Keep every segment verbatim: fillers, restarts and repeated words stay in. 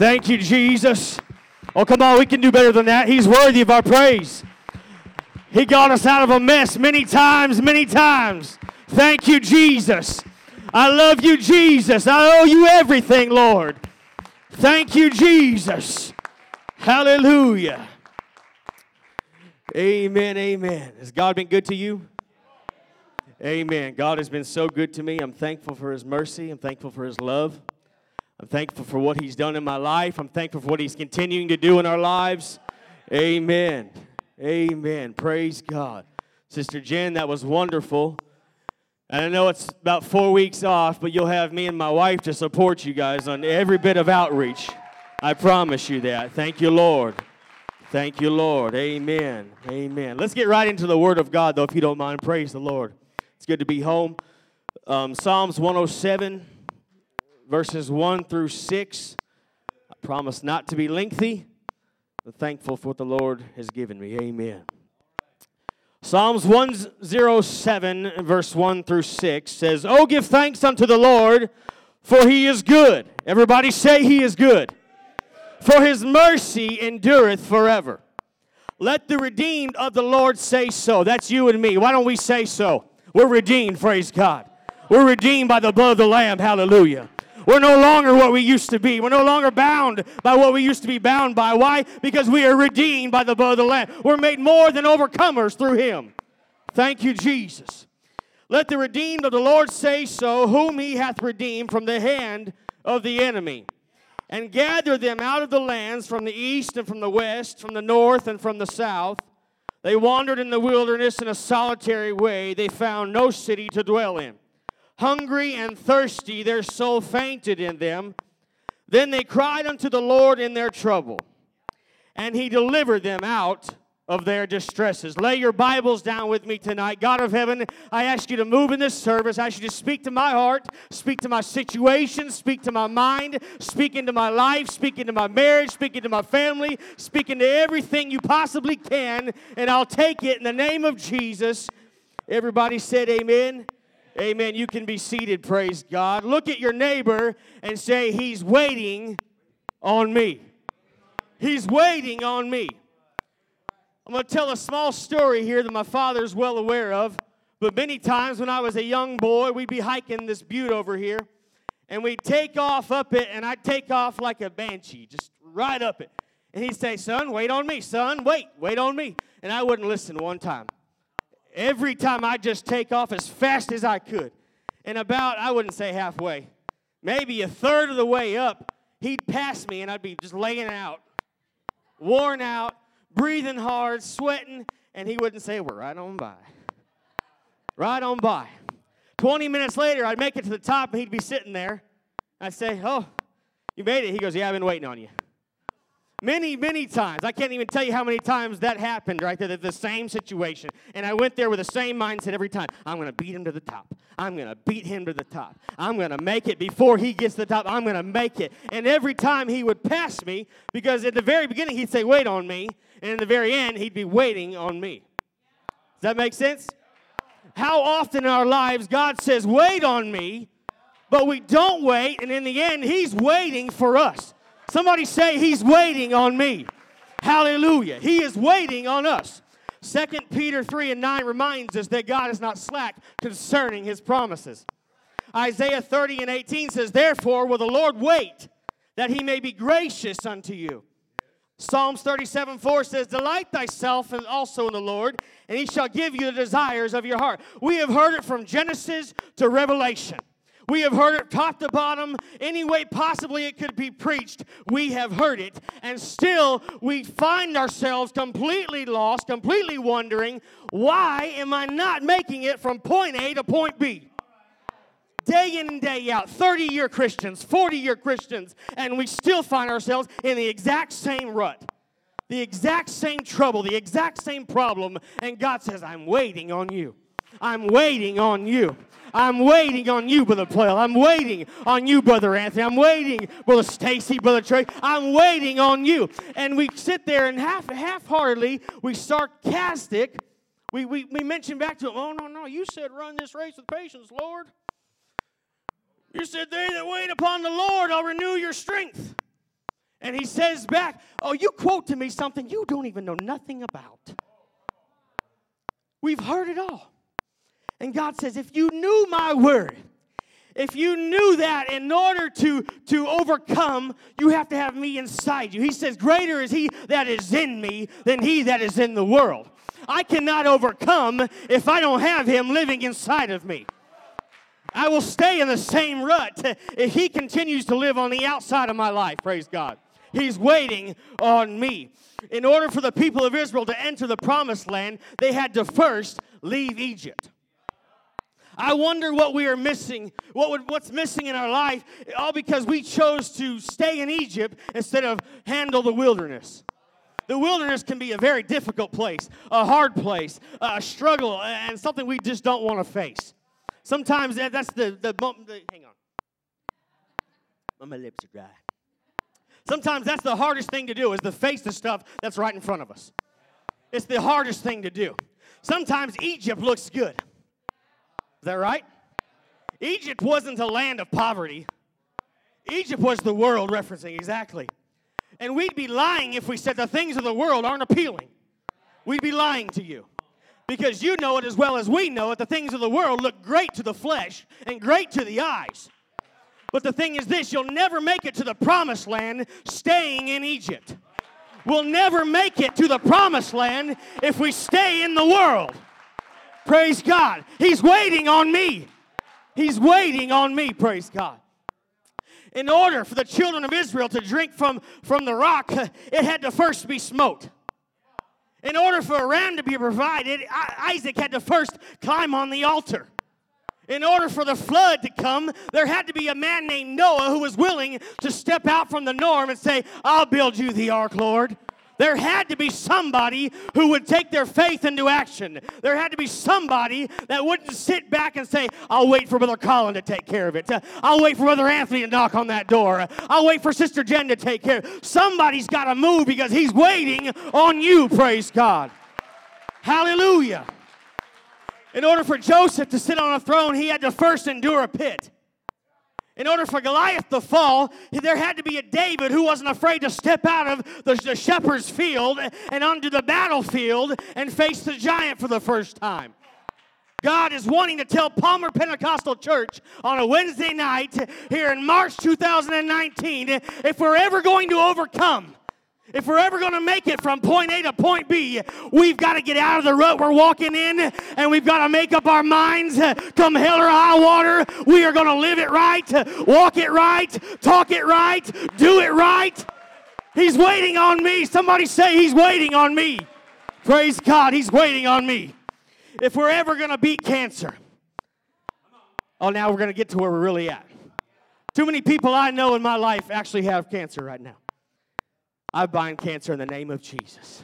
Thank you, Jesus. Oh, come on, we can do better than that. He's worthy of our praise. He got us out of a mess many times, many times. Thank you, Jesus. I love you, Jesus. I owe you everything, Lord. Thank you, Jesus. Hallelujah. Amen, amen. Has God been good to you? Amen. God has been so good to me. I'm thankful for His mercy. I'm thankful for His love. I'm thankful for what He's done in my life. I'm thankful for what He's continuing to do in our lives. Amen. Amen. Praise God. Sister Jen, that was wonderful. And I know it's about four weeks off, but you'll have me and my wife to support you guys on every bit of outreach. I promise you that. Thank you, Lord. Thank you, Lord. Amen. Amen. Let's get right into the Word of God, though, if you don't mind. Praise the Lord. It's good to be home. Um, Psalms one oh seven, verses one through six. I promise not to be lengthy, but thankful for what the Lord has given me. Amen. Psalms one oh seven, verse one through six says, "Oh, give thanks unto the Lord, for He is good." Everybody say, He is good. "For His mercy endureth forever. Let the redeemed of the Lord say so." That's you and me. Why don't we say so? We're redeemed, praise God. We're redeemed by the blood of the Lamb, hallelujah. We're no longer what we used to be. We're no longer bound by what we used to be bound by. Why? Because we are redeemed by the blood of the Lamb. We're made more than overcomers through Him. Thank you, Jesus. "Let the redeemed of the Lord say so, whom He hath redeemed from the hand of the enemy, and gather them out of the lands from the east and from the west, from the north and from the south. They wandered in the wilderness in a solitary way. They found no city to dwell in. Hungry and thirsty, their soul fainted in them. Then they cried unto the Lord in their trouble, and He delivered them out of their distresses." Lay your Bibles down with me tonight. God of heaven, I ask you to move in this service. I ask you to speak to my heart, speak to my situation, speak to my mind, speak into my life, speak into my marriage, speak into my family, speak into everything you possibly can, and I'll take it in the name of Jesus. Everybody said amen. Amen. You can be seated, praise God. Look at your neighbor and say, "He's waiting on me." He's waiting on me. I'm going to tell a small story here that my father is well aware of, but many times when I was a young boy, we'd be hiking this butte over here, and we'd take off up it, and I'd take off like a banshee, just right up it. And he'd say, "Son, wait on me, son, wait, wait on me." And I wouldn't listen one time. Every time I'd just take off as fast as I could. And about, I wouldn't say halfway, maybe a third of the way up, he'd pass me, and I'd be just laying out, worn out, breathing hard, sweating, and he wouldn't say, "We're right on by." Right on by. Twenty minutes later, I'd make it to the top, and he'd be sitting there. I'd say, "Oh, you made it." He goes, "Yeah, I've been waiting on you." Many, many times. I can't even tell you how many times that happened right there, the, the same situation. And I went there with the same mindset every time. I'm going to beat him to the top. I'm going to beat him to the top. I'm going to make it before he gets to the top. I'm going to make it. And every time he would pass me, because at the very beginning he'd say, "Wait on me." And in the very end, he'd be waiting on me. Does that make sense? How often in our lives God says, "Wait on me," but we don't wait, and in the end, He's waiting for us. Somebody say, "He's waiting on me." Hallelujah. He is waiting on us. Second Peter three and nine reminds us that God is not slack concerning His promises. Isaiah thirty and eighteen says, "Therefore will the Lord wait, that He may be gracious unto you." Psalms thirty-seven four says, "Delight thyself and also in the Lord, and He shall give you the desires of your heart." We have heard it from Genesis to Revelation. We have heard it top to bottom, any way possibly it could be preached. We have heard it, and still we find ourselves completely lost, completely wondering, why am I not making it from point A to point B? Day in and day out, thirty-year Christians, forty-year Christians, and we still find ourselves in the exact same rut, the exact same trouble, the exact same problem, and God says, "I'm waiting on you. I'm waiting on you. I'm waiting on you, Brother Plale. I'm waiting on you, Brother Anthony. I'm waiting, Brother Stacy, Brother Trey. I'm waiting on you." And we sit there and half, half-heartedly, we sarcastic, we, we, we mention back to him, "Oh, no, no, you said run this race with patience, Lord. You said, 'They that wait upon the Lord, I'll renew your strength.'" And he says back, oh, you quote to me something you don't even know nothing about. We've heard it all. And God says, if you knew my word, if you knew that in order to, to overcome, you have to have me inside you. He says, greater is he that is in me than he that is in the world. I cannot overcome if I don't have him living inside of me. I will stay in the same rut if he continues to live on the outside of my life, praise God. He's waiting on me. In order for the people of Israel to enter the promised land, they had to first leave Egypt. I wonder what we are missing, what would, what's missing in our life, all because we chose to stay in Egypt instead of handle the wilderness. The wilderness can be a very difficult place, a hard place, a struggle, and something we just don't want to face. Sometimes that's the, the, the hang on, my lips are dry. Sometimes that's the hardest thing to do is to face the stuff that's right in front of us. It's the hardest thing to do. Sometimes Egypt looks good. Is that right? Egypt wasn't a land of poverty. Egypt was the world referencing, exactly. And we'd be lying if we said the things of the world aren't appealing. We'd be lying to you. Because you know it as well as we know it, the things of the world look great to the flesh and great to the eyes. But the thing is this, you'll never make it to the promised land staying in Egypt. We'll never make it to the promised land if we stay in the world. Praise God. He's waiting on me. He's waiting on me, praise God. In order for the children of Israel to drink from, from the rock, it had to first be smote. In order for a ram to be provided, Isaac had to first climb on the altar. In order for the flood to come, there had to be a man named Noah who was willing to step out from the norm and say, I'll build you the ark, Lord. There had to be somebody who would take their faith into action. There had to be somebody that wouldn't sit back and say, I'll wait for Brother Colin to take care of it. I'll wait for Brother Anthony to knock on that door. I'll wait for Sister Jen to take care of it. Somebody's got to move because he's waiting on you, praise God. Hallelujah. In order for Joseph to sit on a throne, he had to first endure a pit. In order for Goliath to fall, there had to be a David who wasn't afraid to step out of the, the shepherd's field and onto the battlefield and face the giant for the first time. God is wanting to tell Palmer Pentecostal Church on a Wednesday night here in March two thousand nineteen, if we're ever going to overcome, if we're ever going to make it from point A to point B, we've got to get out of the rut we're walking in, and we've got to make up our minds. Come hell or high water, we are going to live it right, walk it right, talk it right, do it right. He's waiting on me. Somebody say, he's waiting on me. Praise God, he's waiting on me. If we're ever going to beat cancer, oh, now we're going to get to where we're really at. Too many people I know in my life actually have cancer right now. I bind cancer in the name of Jesus.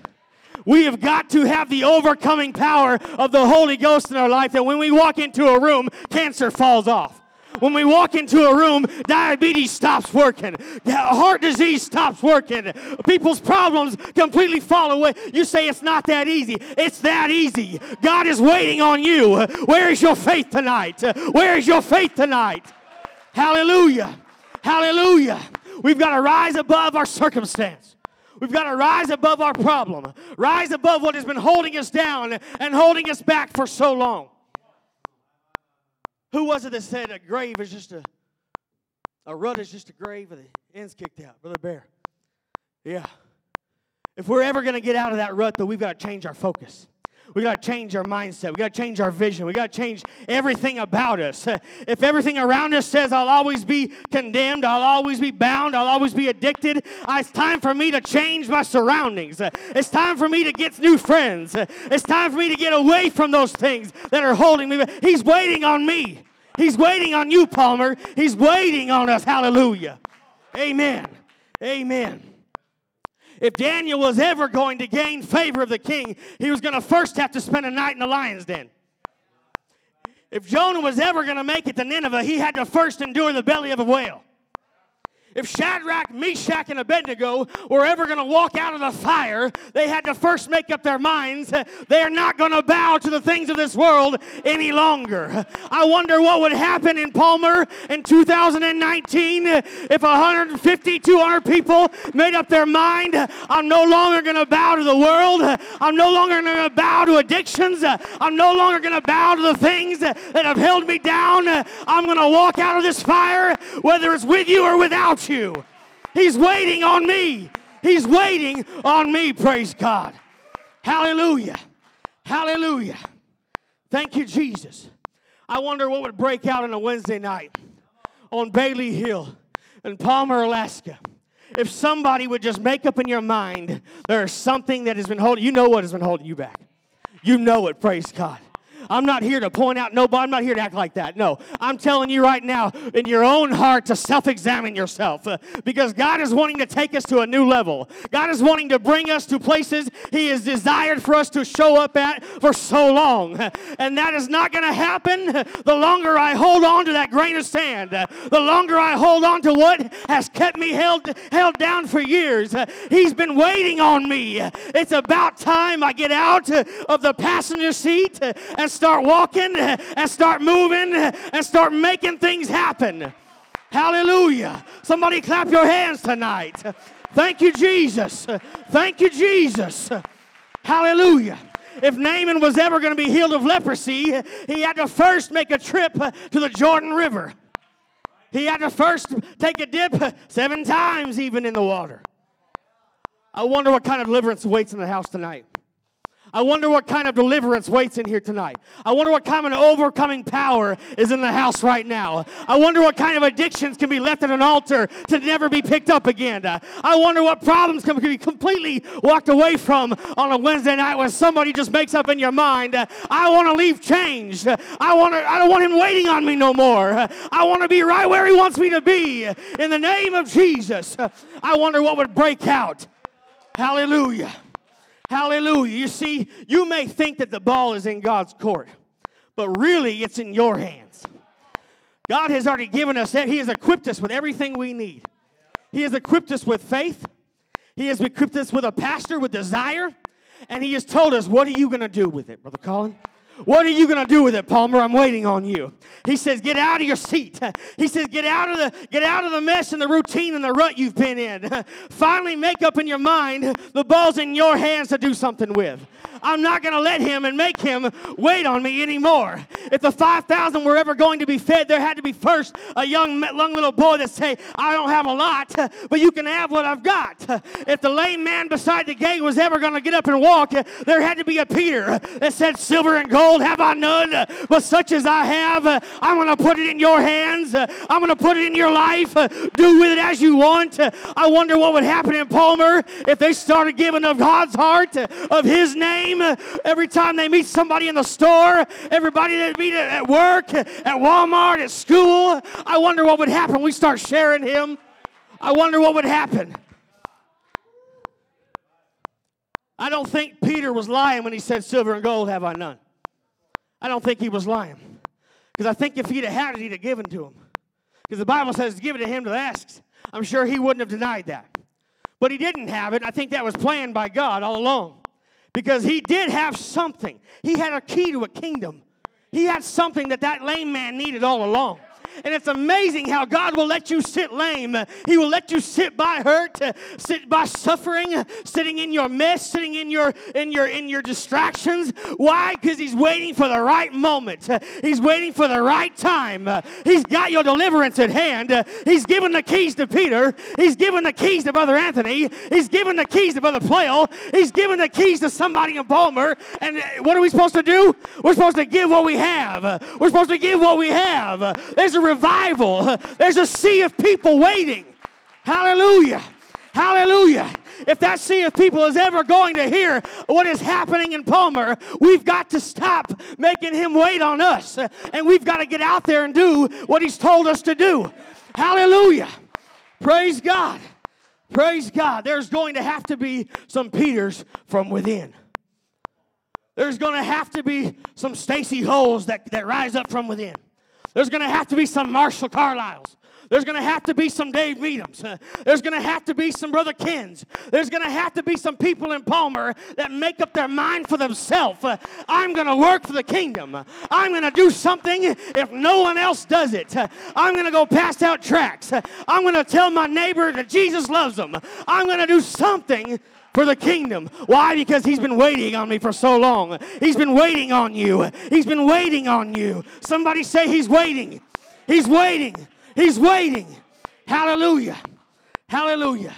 We have got to have the overcoming power of the Holy Ghost in our life that when we walk into a room, cancer falls off. When we walk into a room, diabetes stops working. Heart disease stops working. People's problems completely fall away. You say it's not that easy. It's that easy. God is waiting on you. Where is your faith tonight? Where is your faith tonight? Hallelujah. Hallelujah. We've got to rise above our circumstance. We've got to rise above our problem, rise above what has been holding us down and holding us back for so long. Who was it that said a grave is just a, a rut is just a grave with the ends kicked out? Brother Bear. Yeah. If we're ever going to get out of that rut, though, we've got to change our focus. We've got to change our mindset. We've got to change our vision. We've got to change everything about us. If everything around us says, I'll always be condemned, I'll always be bound, I'll always be addicted, it's time for me to change my surroundings. It's time for me to get new friends. It's time for me to get away from those things that are holding me back. He's waiting on me. He's waiting on you, Palmer. He's waiting on us. Hallelujah. Amen. Amen. If Daniel was ever going to gain favor of the king, he was going to first have to spend a night in the lion's den. If Jonah was ever going to make it to Nineveh, he had to first endure the belly of a whale. If Shadrach, Meshach, and Abednego were ever going to walk out of the fire, they had to first make up their minds. They are not going to bow to the things of this world any longer. I wonder what would happen in Palmer in two thousand nineteen if one hundred fifty, two hundred people made up their mind, I'm no longer going to bow to the world. I'm no longer going to bow to addictions. I'm no longer going to bow to the things that have held me down. I'm going to walk out of this fire, whether it's with you or without you. He's waiting on me. He's waiting on me, praise God. Hallelujah. Hallelujah. Thank you, Jesus. I wonder what would break out on a Wednesday night on Bailey Hill in Palmer, Alaska. If somebody would just make up in your mind, there is something that has been holding, you know what has been holding you back. You know it, praise God. I'm not here to point out nobody. I'm not here to act like that. No, I'm telling you right now in your own heart to self-examine yourself uh, because God is wanting to take us to a new level. God is wanting to bring us to places He has desired for us to show up at for so long. And that is not going to happen the longer I hold on to that grain of sand, the longer I hold on to what has kept me held, held down for years. He's been waiting on me. It's about time I get out of the passenger seat and start walking and start moving and start making things happen. Hallelujah. Somebody clap your hands tonight. Thank you, Jesus. Thank you, Jesus. Hallelujah. If Naaman was ever going to be healed of leprosy, he had to first make a trip to the Jordan River. He had to first take a dip seven times even in the water. I wonder what kind of deliverance waits in the house tonight. I wonder what kind of deliverance waits in here tonight. I wonder what kind of an overcoming power is in the house right now. I wonder what kind of addictions can be left at an altar to never be picked up again. I wonder what problems can be completely walked away from on a Wednesday night when somebody just makes up in your mind, I want to leave changed. I want to, I don't want him waiting on me no more. I want to be right where he wants me to be. In the name of Jesus, I wonder what would break out. Hallelujah. Hallelujah. You see, you may think that the ball is in God's court, but really it's in your hands. God has already given us that. He has equipped us with everything we need. He has equipped us with faith. He has equipped us with a pastor, with desire. And He has told us, what are you going to do with it, Brother Colin? What are you going to do with it, Palmer? I'm waiting on you. He says, get out of your seat. He says, get out of the get out of the mess and the routine and the rut you've been in. Finally make up in your mind the ball's in your hands to do something with. I'm not going to let him and make him wait on me anymore. If the five thousand were ever going to be fed, there had to be first a young, young little boy that say, I don't have a lot, but you can have what I've got. If the lame man beside the gate was ever going to get up and walk, there had to be a Peter that said, silver and gold have I none, but such as I have, I'm going to put it in your hands. I'm going to put it in your life. Do with it as you want. I wonder what would happen in Palmer if they started giving of God's heart, of His name. Every time they meet somebody in the store, everybody they meet at work, at Walmart, at school, I wonder what would happen. We start sharing Him. I wonder what would happen. I don't think Peter was lying when he said, silver and gold have I none. I don't think he was lying. Because I think if he'd have had it, he'd have given to him. Because the Bible says, give it to him that asks. I'm sure he wouldn't have denied that. But he didn't have it. I think that was planned by God all along. Because he did have something. He had a key to a kingdom. He had something that that lame man needed all along. And it's amazing how God will let you sit lame. He will let you sit by hurt, sit by suffering, sitting in your mess, sitting in your in your in your distractions. Why? Because He's waiting for the right moment. He's waiting for the right time. He's got your deliverance at hand. He's given the keys to Peter. He's given the keys to Brother Anthony. He's given the keys to Brother Plale. He's given the keys to somebody in Palmer. And what are we supposed to do? We're supposed to give what we have. We're supposed to give what we have. There's a revival. There's a sea of people waiting. Hallelujah. Hallelujah. If that sea of people is ever going to hear what is happening in Palmer, we've got to stop making him wait on us. And we've got to get out there and do what He's told us to do. Hallelujah. Praise God. Praise God. There's going to have to be some Peters from within. There's going to have to be some Stacy Holes that, that rise up from within. There's going to have to be some Marshall Carlisles. There's going to have to be some Dave Meadums. Uh, there's going to have to be some Brother Kins. There's going to have to be some people in Palmer that make up their mind for themselves. Uh, I'm going to work for the kingdom. I'm going to do something if no one else does it. Uh, I'm going to go pass out tracts. Uh, I'm going to tell my neighbor that Jesus loves them. I'm going to do something for the kingdom. Why? Because he's been waiting on me for so long. He's been waiting on you. He's been waiting on you. Somebody say he's waiting. He's waiting. He's waiting. Hallelujah. Hallelujah.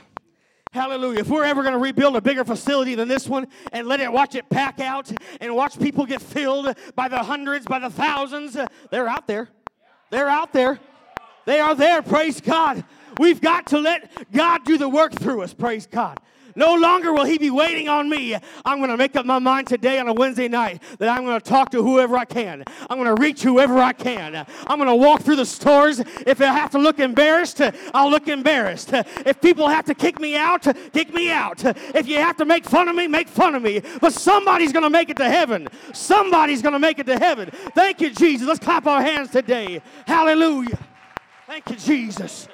Hallelujah. If we're ever going to rebuild a bigger facility than this one and let it watch it pack out and watch people get filled by the hundreds, by the thousands, they're out there. They're out there. They are there. Praise God. We've got to let God do the work through us. Praise God. No longer will he be waiting on me. I'm going to make up my mind today on a Wednesday night that I'm going to talk to whoever I can. I'm going to reach whoever I can. I'm going to walk through the stores. If I have to look embarrassed, I'll look embarrassed. If people have to kick me out, kick me out. If you have to make fun of me, make fun of me. But somebody's going to make it to heaven. Somebody's going to make it to heaven. Thank you, Jesus. Let's clap our hands today. Hallelujah. Thank you, Jesus.